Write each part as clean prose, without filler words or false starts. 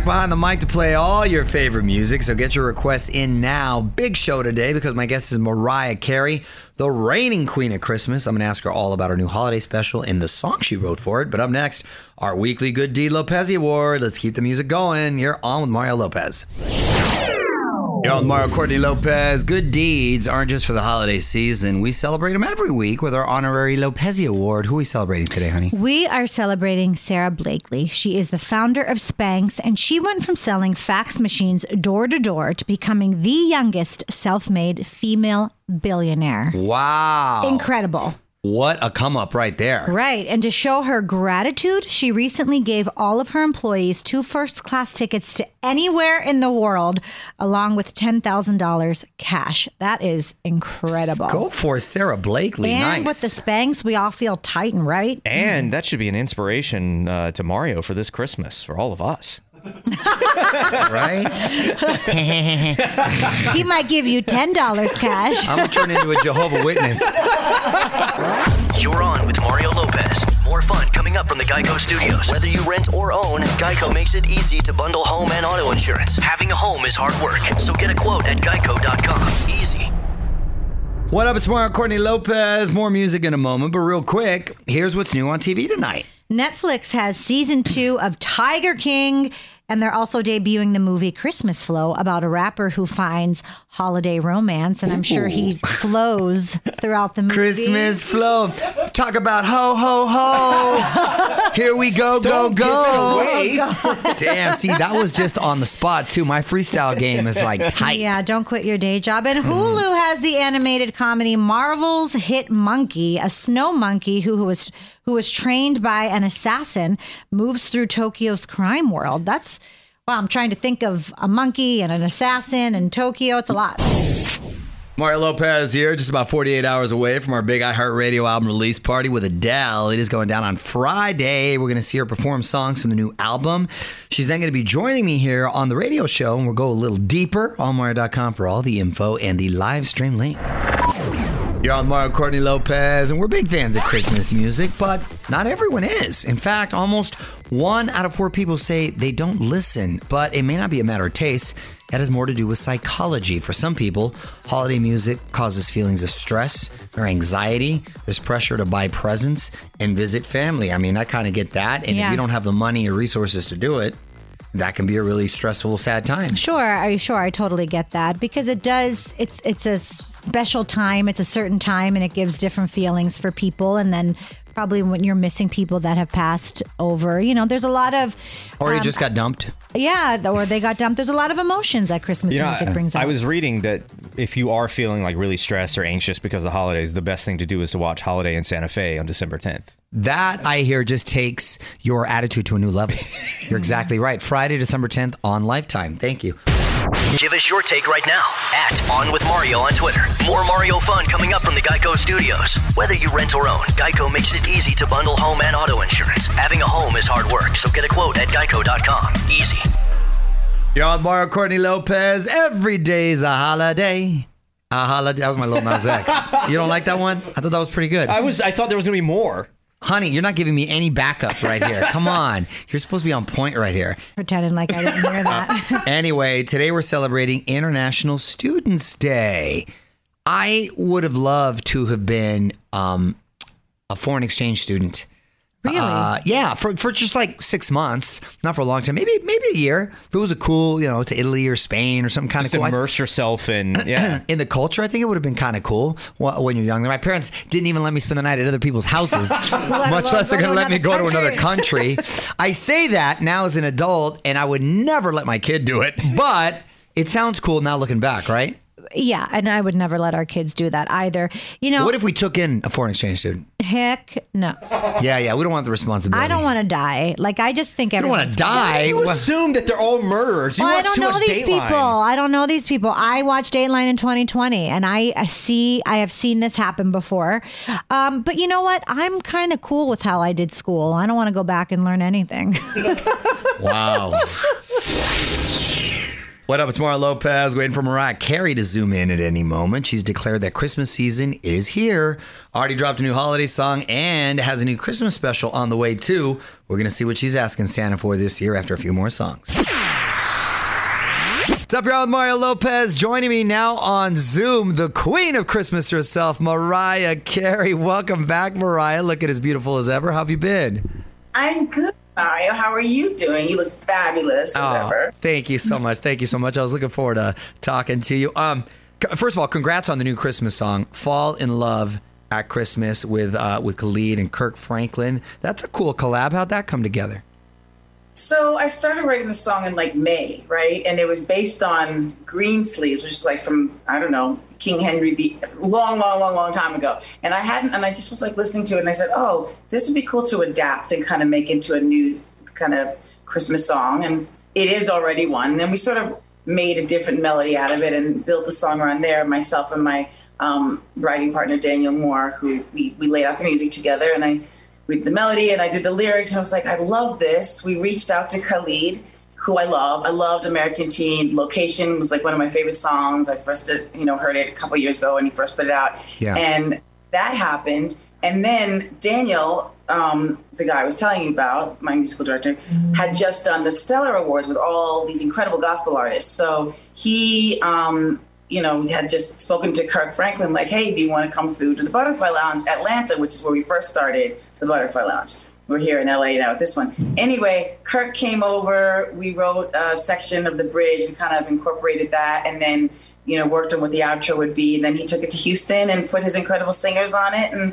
back behind the mic to play all your favorite music, so get your requests in now. Big show today because my guest is Mariah Carey, the reigning queen of Christmas. I'm going to ask her all about her new holiday special and the song she wrote for it. But up next, our weekly Good Deed Lopez Award. Let's keep the music going. You're on with Mario Lopez. You're on Mario Courtney Lopez. Good deeds aren't just for the holiday season. We celebrate them every week with our honorary Lopez Award. Who are we celebrating today, honey? We are celebrating Sarah Blakely. She is the founder of Spanx, and she went from selling fax machines door to door to becoming the youngest self-made female billionaire. Wow. Incredible. What a come up right there. Right. And to show her gratitude, she recently gave all of her employees 2 first-class tickets to anywhere in the world, along with $10,000 cash. That is incredible. Go for Sarah Blakely. And nice. With the Spanx, we all feel tight and right. And that should be an inspiration to Mario for this Christmas, for all of us. Right? He might give you $10 cash. I'm going to turn into a Jehovah's Witness. You're on with Mario Lopez. More fun coming up from the Geico Studios. Whether you rent or own, Geico makes it easy to bundle home and auto insurance. Having a home is hard work, so get a quote at geico.com. Easy. What up? It's Mario Courtney Lopez. More music in a moment, but real quick, here's what's new on TV tonight. Netflix has season 2 of Tiger King, and they're also debuting the movie Christmas Flow about a rapper who finds holiday romance, and I'm sure he flows throughout the movie. Christmas Flow. Talk about ho, ho, ho. Here we go, don't go, go. Oh, damn, see, that was just on the spot, too. My freestyle game is like tight. Yeah, don't quit your day job. And Hulu has the animated comedy Marvel's Hit Monkey, a snow monkey who was trained by an assassin, moves through Tokyo's crime world. That's, wow, I'm trying to think of a monkey and an assassin and Tokyo. It's a lot. Mario Lopez here, just about 48 hours away from our big iHeartRadio album release party with Adele. It is going down on Friday. We're going to see her perform songs from the new album. She's then going to be joining me here on the radio show, and we'll go a little deeper on Mario.com for all the info and the live stream link. You're on Mario Courtney Lopez, and we're big fans of Christmas music, but not everyone is. In fact, almost 1 out of 4 people say they don't listen, but it may not be a matter of taste. That has more to do with psychology. For some people, holiday music causes feelings of stress or anxiety. There's pressure to buy presents and visit family. I mean, I kind of get that. And if you don't have the money or resources to do it, that can be a really stressful, sad time. Sure. I totally get that because it does. It's a special time. It's a certain time, and it gives different feelings for people. And then probably when you're missing people that have passed over, you know, there's a lot of. Or you just got dumped. Yeah, or they got dumped. There's a lot of emotions that Christmas music brings out. I was reading that if you are feeling like really stressed or anxious because of the holidays, the best thing to do is to watch Holiday in Santa Fe on December 10th. That, I hear, just takes your attitude to a new level. You're exactly right. Friday, December 10th on Lifetime. Thank you. Give us your take right now at On With Mario on Twitter. More Mario fun coming up from the Geico Studios. Whether you rent or own, Geico makes it easy to bundle home and auto insurance. Having a home is hard work, so get a quote at geico.com. Easy. You're on Mario Courtney Lopez. Every day's a holiday. That was my Little Nas X. You don't like that one? I thought that was pretty good. I thought there was going to be more. Honey, you're not giving me any backup right here. Come on. You're supposed to be on point right here. Pretending like I didn't hear that. Anyway, today we're celebrating International Students Day. I would have loved to have been a foreign exchange student. Really? Yeah, for just like 6 months, not for a long time, maybe a year. If it was a cool, you know, to Italy or Spain or some kind of cool. Just immerse yourself in the culture. I think it would have been kind of cool when you're young. My parents didn't even let me spend the night at other people's houses, much less they're going to let me go to another country. I say that now as an adult, and I would never let my kid do it, but it sounds cool now looking back, right? Yeah, and I would never let our kids do that either. You know, what if we took in a foreign exchange student? Heck no. Yeah, we don't want the responsibility. I don't want to die. Like, I just think everyone. You don't want to die? You assume that they're all murderers. You watch too much Dateline. I don't know these people. I watched Dateline in 2020, and I have seen this happen before. But you know what? I'm kind of cool with how I did school. I don't want to go back and learn anything. Wow. What up? It's Mario Lopez waiting for Mariah Carey to zoom in at any moment. She's declared that Christmas season is here. Already dropped a new holiday song and has a new Christmas special on the way, too. We're going to see what she's asking Santa for this year after a few more songs. What's up, y'all? With Mario Lopez. Joining me now on Zoom, the queen of Christmas herself, Mariah Carey. Welcome back, Mariah. Looking as beautiful as ever. How have you been? I'm good, Mario. How are you doing? You look fabulous as ever. Thank you so much. Thank you so much. I was looking forward to talking to you. First of all, congrats on the new Christmas song, Fall in Love at Christmas with Khalid and Kirk Franklin. That's a cool collab. How'd that come together? So I started writing the song in like May, right? And it was based on Greensleeves, which is like from, I don't know, King Henry the long time ago. And I just was like listening to it and I said, oh, this would be cool to adapt and kind of make into a new kind of Christmas song. And it is already one. And then we sort of made a different melody out of it and built the song around there, myself and my writing partner, Daniel Moore, who we laid out the music together, and I read the melody and I did the lyrics, and I was like, I love this. We reached out to Khalid, who I love. I loved American Teen. Location was like one of my favorite songs. I first heard it a couple years ago when he first put it out. Yeah. And that happened. And then Daniel, the guy I was telling you about, my musical director, had just done the Stellar Awards with all these incredible gospel artists. So he had just spoken to Kirk Franklin, like, hey, do you want to come through to the Butterfly Lounge, Atlanta, which is where we first started the Butterfly Lounge. We're here in LA now at this one. Anyway, Kirk came over. We wrote a section of the bridge. We kind of incorporated that and then, worked on what the outro would be. And then he took it to Houston and put his incredible singers on it. And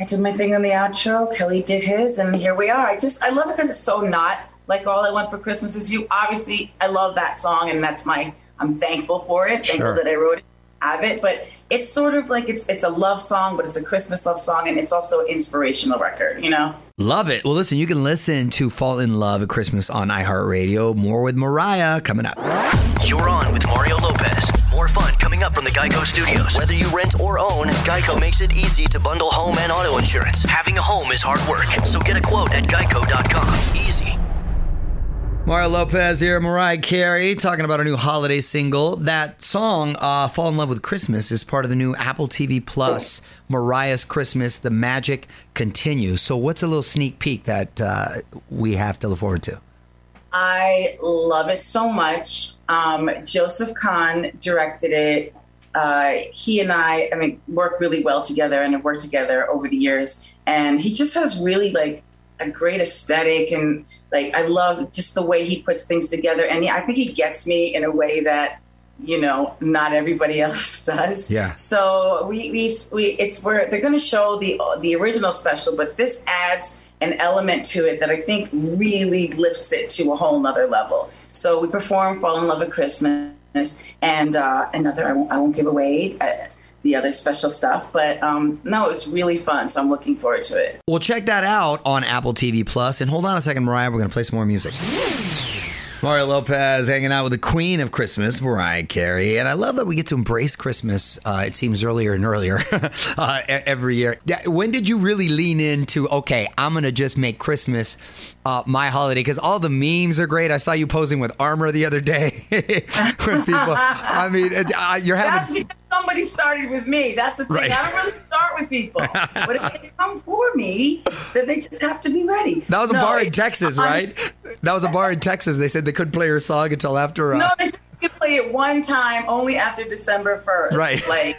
I did my thing on the outro. Kelly did his. And here we are. I love it because it's so not like All I Want for Christmas Is You. Obviously, I love that song. And that's I'm thankful for it. Thankful that I wrote it, have it. But it's sort of like it's a love song, but it's a Christmas love song, and it's also an inspirational record, Love it. Well, listen, you can listen to Fall in Love at Christmas on iHeartRadio. More with Mariah coming up. You're on with Mario Lopez. More fun coming up from the Geico Studios. Whether you rent or own, Geico makes it easy to bundle home and auto insurance. Having a home is hard work, so get a quote at geico.com. Easy. Mario Lopez here, Mariah Carey, talking about our new holiday single. That song, Fall in Love with Christmas, is part of the new Apple TV Plus, Mariah's Christmas, The Magic Continues. So what's a little sneak peek that we have to look forward to? I love it so much. Joseph Kahn directed it. He and I work really well together and have worked together over the years. And he just has really a great aesthetic, and I love just the way he puts things together. And I think he gets me in a way that, not everybody else does. Yeah. So they're going to show the original special, but this adds an element to it that I think really lifts it to a whole nother level. So we perform Fall in Love at Christmas and another, I won't give away the other special stuff, but no, it's really fun. So I'm looking forward to it. Well, check that out on Apple TV Plus. And hold on a second, Mariah, we're going to play some more music. Mario Lopez hanging out with the queen of Christmas, Mariah Carey. And I love that we get to embrace Christmas, it seems, earlier and earlier every year. Yeah, when did you really lean into, okay, I'm going to just make Christmas my holiday? Because all the memes are great. I saw you posing with armor the other day. When people, you're having... Somebody started with me. That's the thing. Right. I don't really start with people. But if they come for me, then they just have to be ready. That was a bar in Texas, right? That was a bar in Texas. They said they couldn't play your song until after. No, they said you could play it one time, only after December 1st. Right.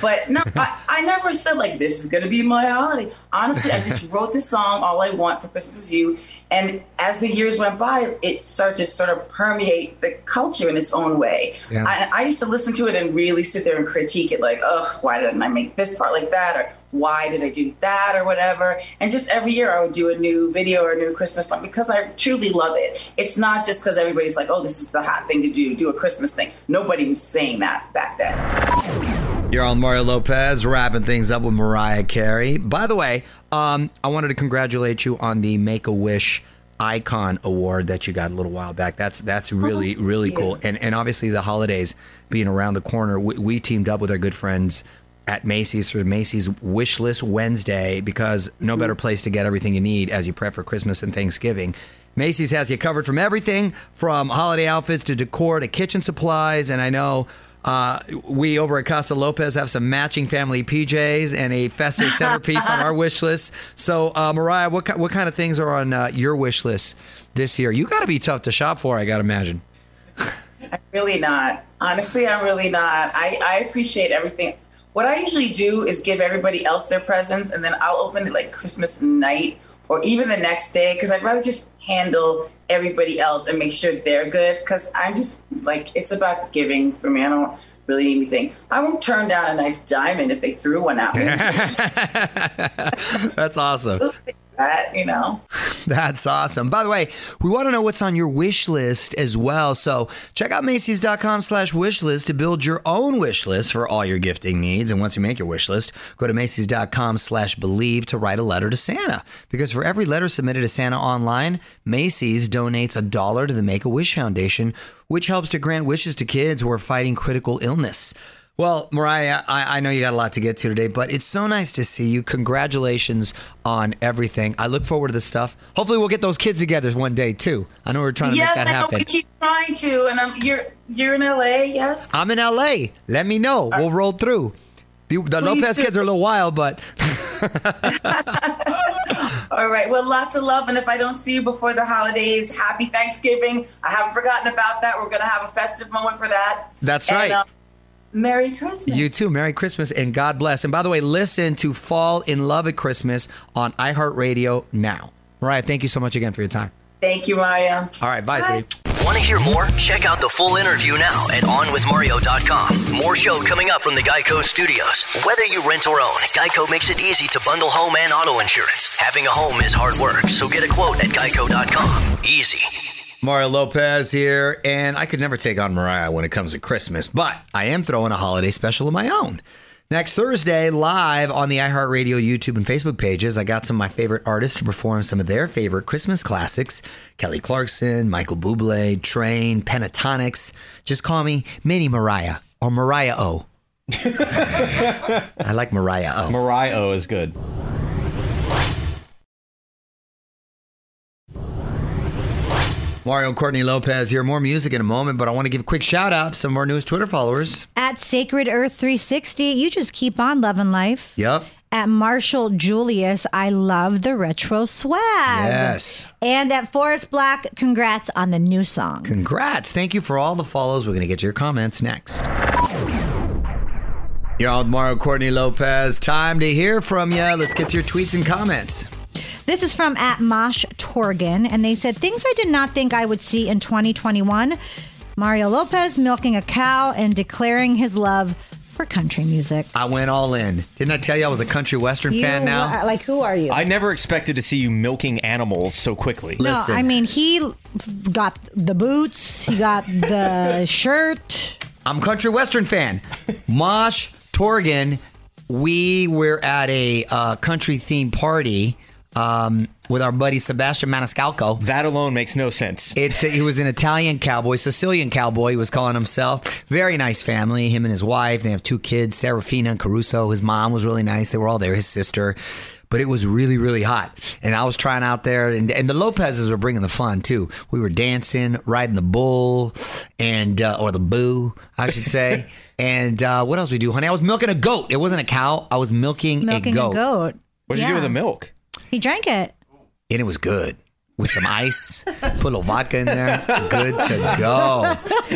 But no, I never said this is going to be my holiday. Honestly, I just wrote this song, All I Want for Christmas Is You. And as the years went by, it started to sort of permeate the culture in its own way. Yeah. I used to listen to it and really sit there and critique it why didn't I make this part like that? Or why did I do that or whatever? And just every year I would do a new video or a new Christmas song because I truly love it. It's not just because everybody's like, oh, this is the hot thing to do a Christmas thing. Nobody was saying that back then. You're on Mario Lopez, wrapping things up with Mariah Carey. By the way, I wanted to congratulate you on the Make-A-Wish Icon Award that you got a little while back. That's really, really cool. And obviously the holidays being around the corner, we teamed up with our good friends at Macy's for Macy's Wish List Wednesday, because no better place to get everything you need as you prep for Christmas and Thanksgiving. Macy's has you covered from everything from holiday outfits to decor to kitchen supplies. And I know... we over at Casa Lopez have some matching family PJs and a festive centerpiece on our wish list. So, Mariah, what kind of things are on your wish list this year? You got to be tough to shop for, I got to imagine. I Really not. Honestly, I'm really not. I appreciate everything. What I usually do is give everybody else their presents, and then I'll open it like Christmas night or even the next day, because I'd rather just handle everybody else and make sure they're good, because I'm just like, it's about giving for me. I don't really need anything. I won't turn down a nice diamond if they threw one at me. That's awesome. That, you know. That's awesome. By the way, we want to know what's on your wish list as well. So check out Macy's.com/wishlist to build your own wish list for all your gifting needs. And once you make your wish list, go to Macy's.com/believe to write a letter to Santa. Because for every letter submitted to Santa online, Macy's donates $1 to the Make-A-Wish Foundation, which helps to grant wishes to kids who are fighting critical illness. Well, Mariah, I know you got a lot to get to today, but it's so nice to see you. Congratulations on everything. I look forward to this stuff. Hopefully we'll get those kids together one day, too. I know we're trying to make that happen. Yes, I know we keep trying to. And you're in L.A., yes? I'm in L.A. Let me know. We'll roll through. The Lopez kids are a little wild, but... All right. Well, lots of love. And if I don't see you before the holidays, happy Thanksgiving. I haven't forgotten about that. We're going to have a festive moment for that. That's right. Merry Christmas. You too. Merry Christmas and God bless. And by the way, listen to Fall in Love at Christmas on iHeartRadio now. Mariah, thank you so much again for your time. Thank you, Mariah. All right. Bye, sweetie. Want to hear more? Check out the full interview now at onwithmario.com. More show coming up from the Geico Studios. Whether you rent or own, Geico makes it easy to bundle home and auto insurance. Having a home is hard work, so get a quote at geico.com. Easy. Mario Lopez here, and I could never take on Mariah when it comes to Christmas, but I am throwing a holiday special of my own. Next Thursday, live on the iHeartRadio YouTube and Facebook pages, I got some of my favorite artists to perform some of their favorite Christmas classics. Kelly Clarkson, Michael Bublé, Train, Pentatonix. Just call me Mini Mariah or Mariah O. I like Mariah O. Mariah O is good. Mario and Courtney Lopez here. More music in a moment, but I want to give a quick shout out to some of our newest Twitter followers. At Sacred Earth 360, you just keep on loving life. Yep. At Marshall Julius, I love the retro swag. Yes. And at Forrest Black, congrats on the new song. Congrats. Thank you for all the follows. We're going to get to your comments next. You're on with Mario Courtney Lopez. Time to hear from you. Let's get to your tweets and comments. This is from at Mosh Torgan, and they said, things I did not think I would see in 2021. Mario Lopez milking a cow and declaring his love for country music. I went all in. Didn't I tell you I was a country western fan now? Like, who are you? I never expected to see you milking animals so quickly. Listen. No, I mean, he got the boots. He got the shirt. I'm a country western fan. Mosh Torgan, we were at a country-themed party with our buddy Sebastian Maniscalco. That alone makes no sense. He was an Italian cowboy, Sicilian cowboy, he was calling himself. Very nice family, him and his wife. They have two kids, Serafina and Caruso. His mom was really nice. They were all there, his sister. But it was really, really hot. And I was trying out there. And the Lopezes were bringing the fun, too. We were dancing, riding the bull, and or the boo, I should say. And what else we do, honey? I was milking a goat. It wasn't a cow. I was milking a goat. What did you do with the milk? He drank it. And it was good. With some ice. Put a little vodka in there. Good to go.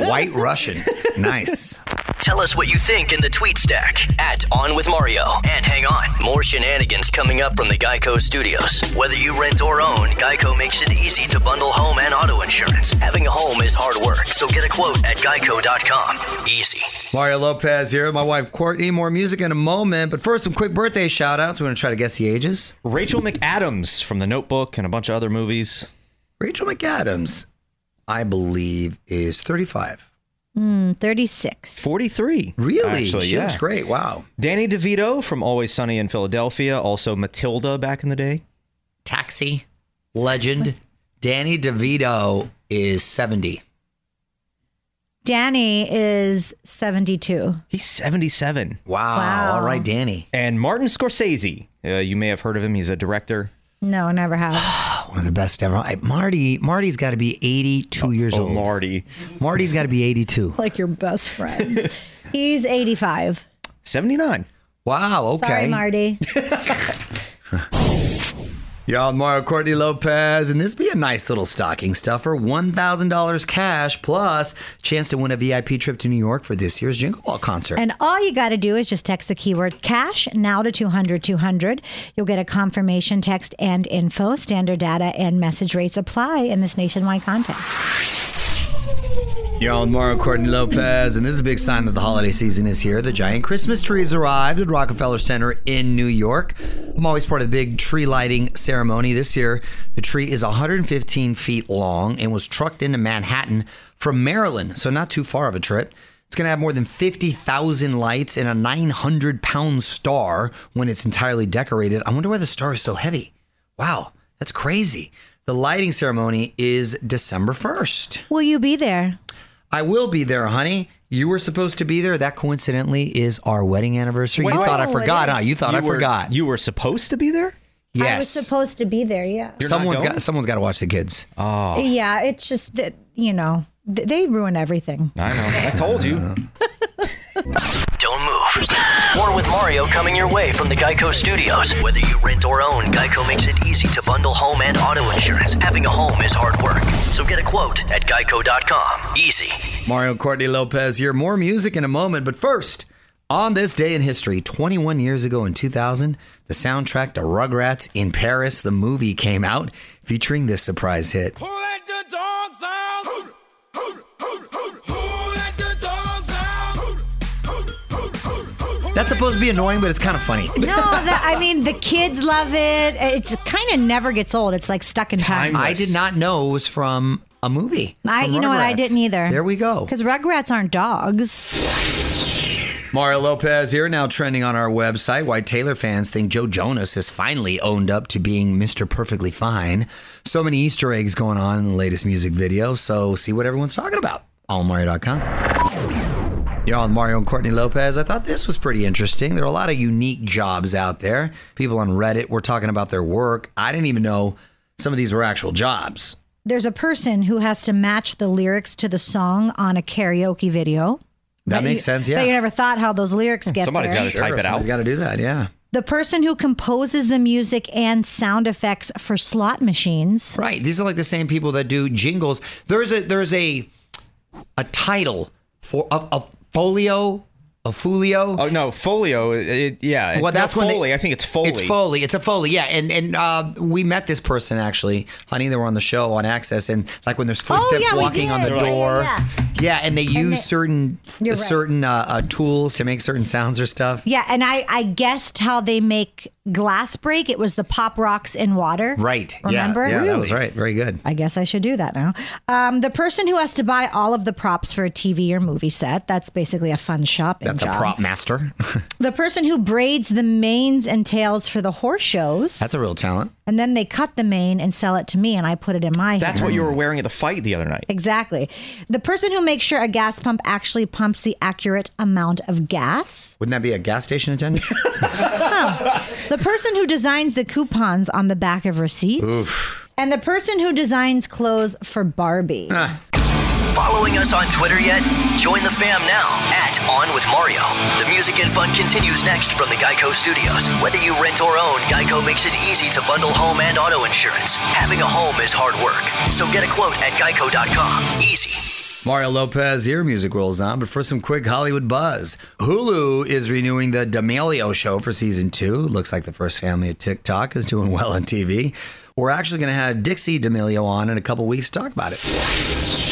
White Russian. Nice. Tell us what you think in the tweet stack at On With Mario. And hang on. More shenanigans coming up from the Geico Studios. Whether you rent or own, Geico makes it easy to bundle home and auto insurance. Having a home is hard work, so get a quote at geico.com. Easy. Mario Lopez here. My wife, Courtney. More music in a moment. But first, some quick birthday shout-outs. We're going to try to guess the ages. Rachel McAdams from The Notebook and a bunch of other movies. Rachel McAdams, I believe, is 35. 36. 43. Really? Actually, she looks great. Wow. Danny DeVito from Always Sunny in Philadelphia. Also Matilda back in the day. Taxi. Legend. Danny DeVito is 70. Danny is 72. He's 77. Wow. All right, Danny. And Martin Scorsese. You may have heard of him. He's a director. No, never have. One of the best ever. Marty's got to be 82 years old. Marty's got to be 82. Like your best friends. He's 85. 79. Wow, okay. Sorry, Marty. Y'all, Mario Courtney Lopez, and this be a nice little stocking stuffer. $1,000 cash plus chance to win a VIP trip to New York for this year's Jingle Ball concert. And all you got to do is just text the keyword cash now to 200-200. You'll get a confirmation text and info. Standard data and message rates apply in this nationwide contest. Y'all, Mario Courtney Lopez, and this is a big sign that the holiday season is here. The giant Christmas tree has arrived at Rockefeller Center in New York. I'm always part of the big tree lighting ceremony. This year, the tree is 115 feet long and was trucked into Manhattan from Maryland, so not too far of a trip. It's going to have more than 50,000 lights and a 900-pound star when it's entirely decorated. I wonder why the star is so heavy. Wow, that's crazy. The lighting ceremony is December 1st. Will you be there? I will be there, honey. You were supposed to be there. That coincidentally is our wedding anniversary. Wait, you thought I forgot, huh? You thought I forgot. You were supposed to be there? Yes. I was supposed to be there, yeah. Someone's got to watch the kids. Oh. Yeah, it's just that, you know, they ruin everything. I know. I told you. Don't move. More with Mario coming your way from the Geico Studios. Whether you rent or own, Geico makes it easy to bundle home and auto insurance. Having a home is hard work. So get a quote at geico.com. Easy. Mario Courtney Lopez here. More music in a moment. But first, on this day in history, 21 years ago in 2000, the soundtrack to Rugrats in Paris, the movie, came out featuring this surprise hit. Who let the dogs out? That's supposed to be annoying, but it's kind of funny. No, the kids love it. It's kind of never gets old. It's like stuck in time. I did not know it was from a movie. You know what? I didn't either. There we go. Because Rugrats aren't dogs. Mario Lopez here, now trending on our website. Why Taylor fans think Joe Jonas has finally owned up to being Mr. Perfectly Fine. So many Easter eggs going on in the latest music video. So see what everyone's talking about. AllMario.com. Y'all, Mario and Courtney Lopez. I thought this was pretty interesting. There are a lot of unique jobs out there. People on Reddit were talking about their work. I didn't even know some of these were actual jobs. There's a person who has to match the lyrics to the song on a karaoke video. That makes sense, yeah. But you never thought how those lyrics get somebody's there. Somebody's got to type it out. Somebody's got to do that, yeah. The person who composes the music and sound effects for slot machines. Right. These are like the same people that do jingles. There's a title for a Folio? A Folio? Oh, no. Folio. Yeah. Well, that's when Foley. I think it's Foley. It's Foley. It's a Foley. Yeah. And we met this person, actually. Honey, they were on the show on Access. And like when there's footsteps walking on the door. Yeah. And they use certain tools to make certain sounds or stuff. Yeah. And I guessed how they make glass break. It was the pop rocks in water. Right. Remember? Yeah, really? That was right. Very good. I guess I should do that now. The person who has to buy all of the props for a TV or movie set. That's basically a fun shopping job. That's a prop master. The person who braids the manes and tails for the horse shows. That's a real talent. And then they cut the mane and sell it to me and I put it in my hand. That's what you were wearing at the fight the other night. Exactly. The person who makes sure a gas pump actually pumps the accurate amount of gas. Wouldn't that be a gas station attendant? The person who designs the coupons on the back of receipts. Oof. And the person who designs clothes for Barbie. Following us on Twitter yet? Join the fam now at On With Mario. The music and fun continues next from the Geico Studios. Whether you rent or own, Geico makes it easy to bundle home and auto insurance. Having a home is hard work. So get a quote at geico.com. Easy. Mario Lopez, your music rolls on, but for some quick Hollywood buzz. Hulu is renewing The D'Amelio Show for season 2. Looks like the first family of TikTok is doing well on TV. We're actually going to have Dixie D'Amelio on in a couple weeks to talk about it.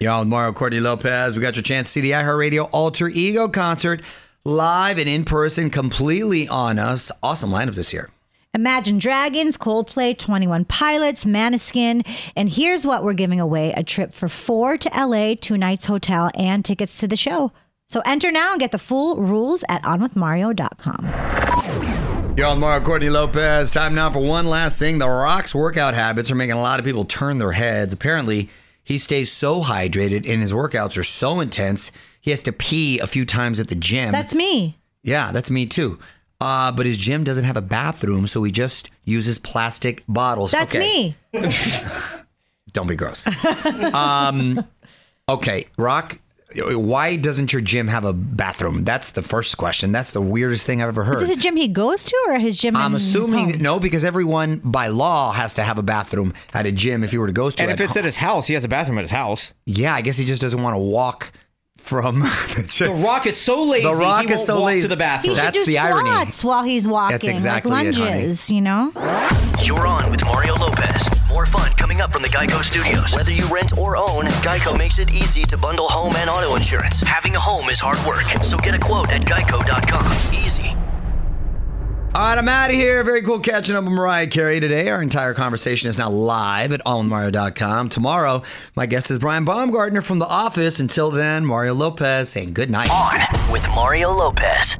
Y'all, with Mario Courtney Lopez. We got your chance to see the iHeartRadio Alter Ego concert live and in person, completely on us. Awesome lineup this year. Imagine Dragons, Coldplay, 21 Pilots, Maneskin, and here's what we're giving away: a trip for 4 to LA, 2 nights hotel, and tickets to the show. So enter now and get the full rules at onwithmario.com. Yo, I'm Mario Courtney Lopez. Time now for one last thing. The Rock's workout habits are making a lot of people turn their heads. Apparently, he stays so hydrated and his workouts are so intense, he has to pee a few times at the gym. That's me. Yeah, that's me too. But his gym doesn't have a bathroom, so he just uses plastic bottles. That's okay. Me. Don't be gross. Okay, Rock, Why doesn't your gym have a bathroom? That's the first question. That's the weirdest thing I've ever heard. Is this a gym he goes to or his gym? I'm assuming no, because everyone by law has to have a bathroom at a gym if he were to go to. And if it's at his house, he has a bathroom at his house. Yeah, I guess he just doesn't want to walk from the gym. The Rock is so lazy. The Rock is so lazy. He won't walk to the bathroom. That's the irony. He should do squats while he's walking. That's exactly like lunges, it, you know? You're on with Mario Lopez. More fun coming up from the Geico Studios. Whether you rent or own, Geico makes it easy to bundle home and auto insurance. Having a home is hard work, so get a quote at geico.com. Easy. All right, I'm out of here. Very cool catching up with Mariah Carey today. Our entire conversation is now live at allwithmario.com. Tomorrow, my guest is Brian Baumgartner from The Office. Until then, Mario Lopez saying good night. On with Mario Lopez.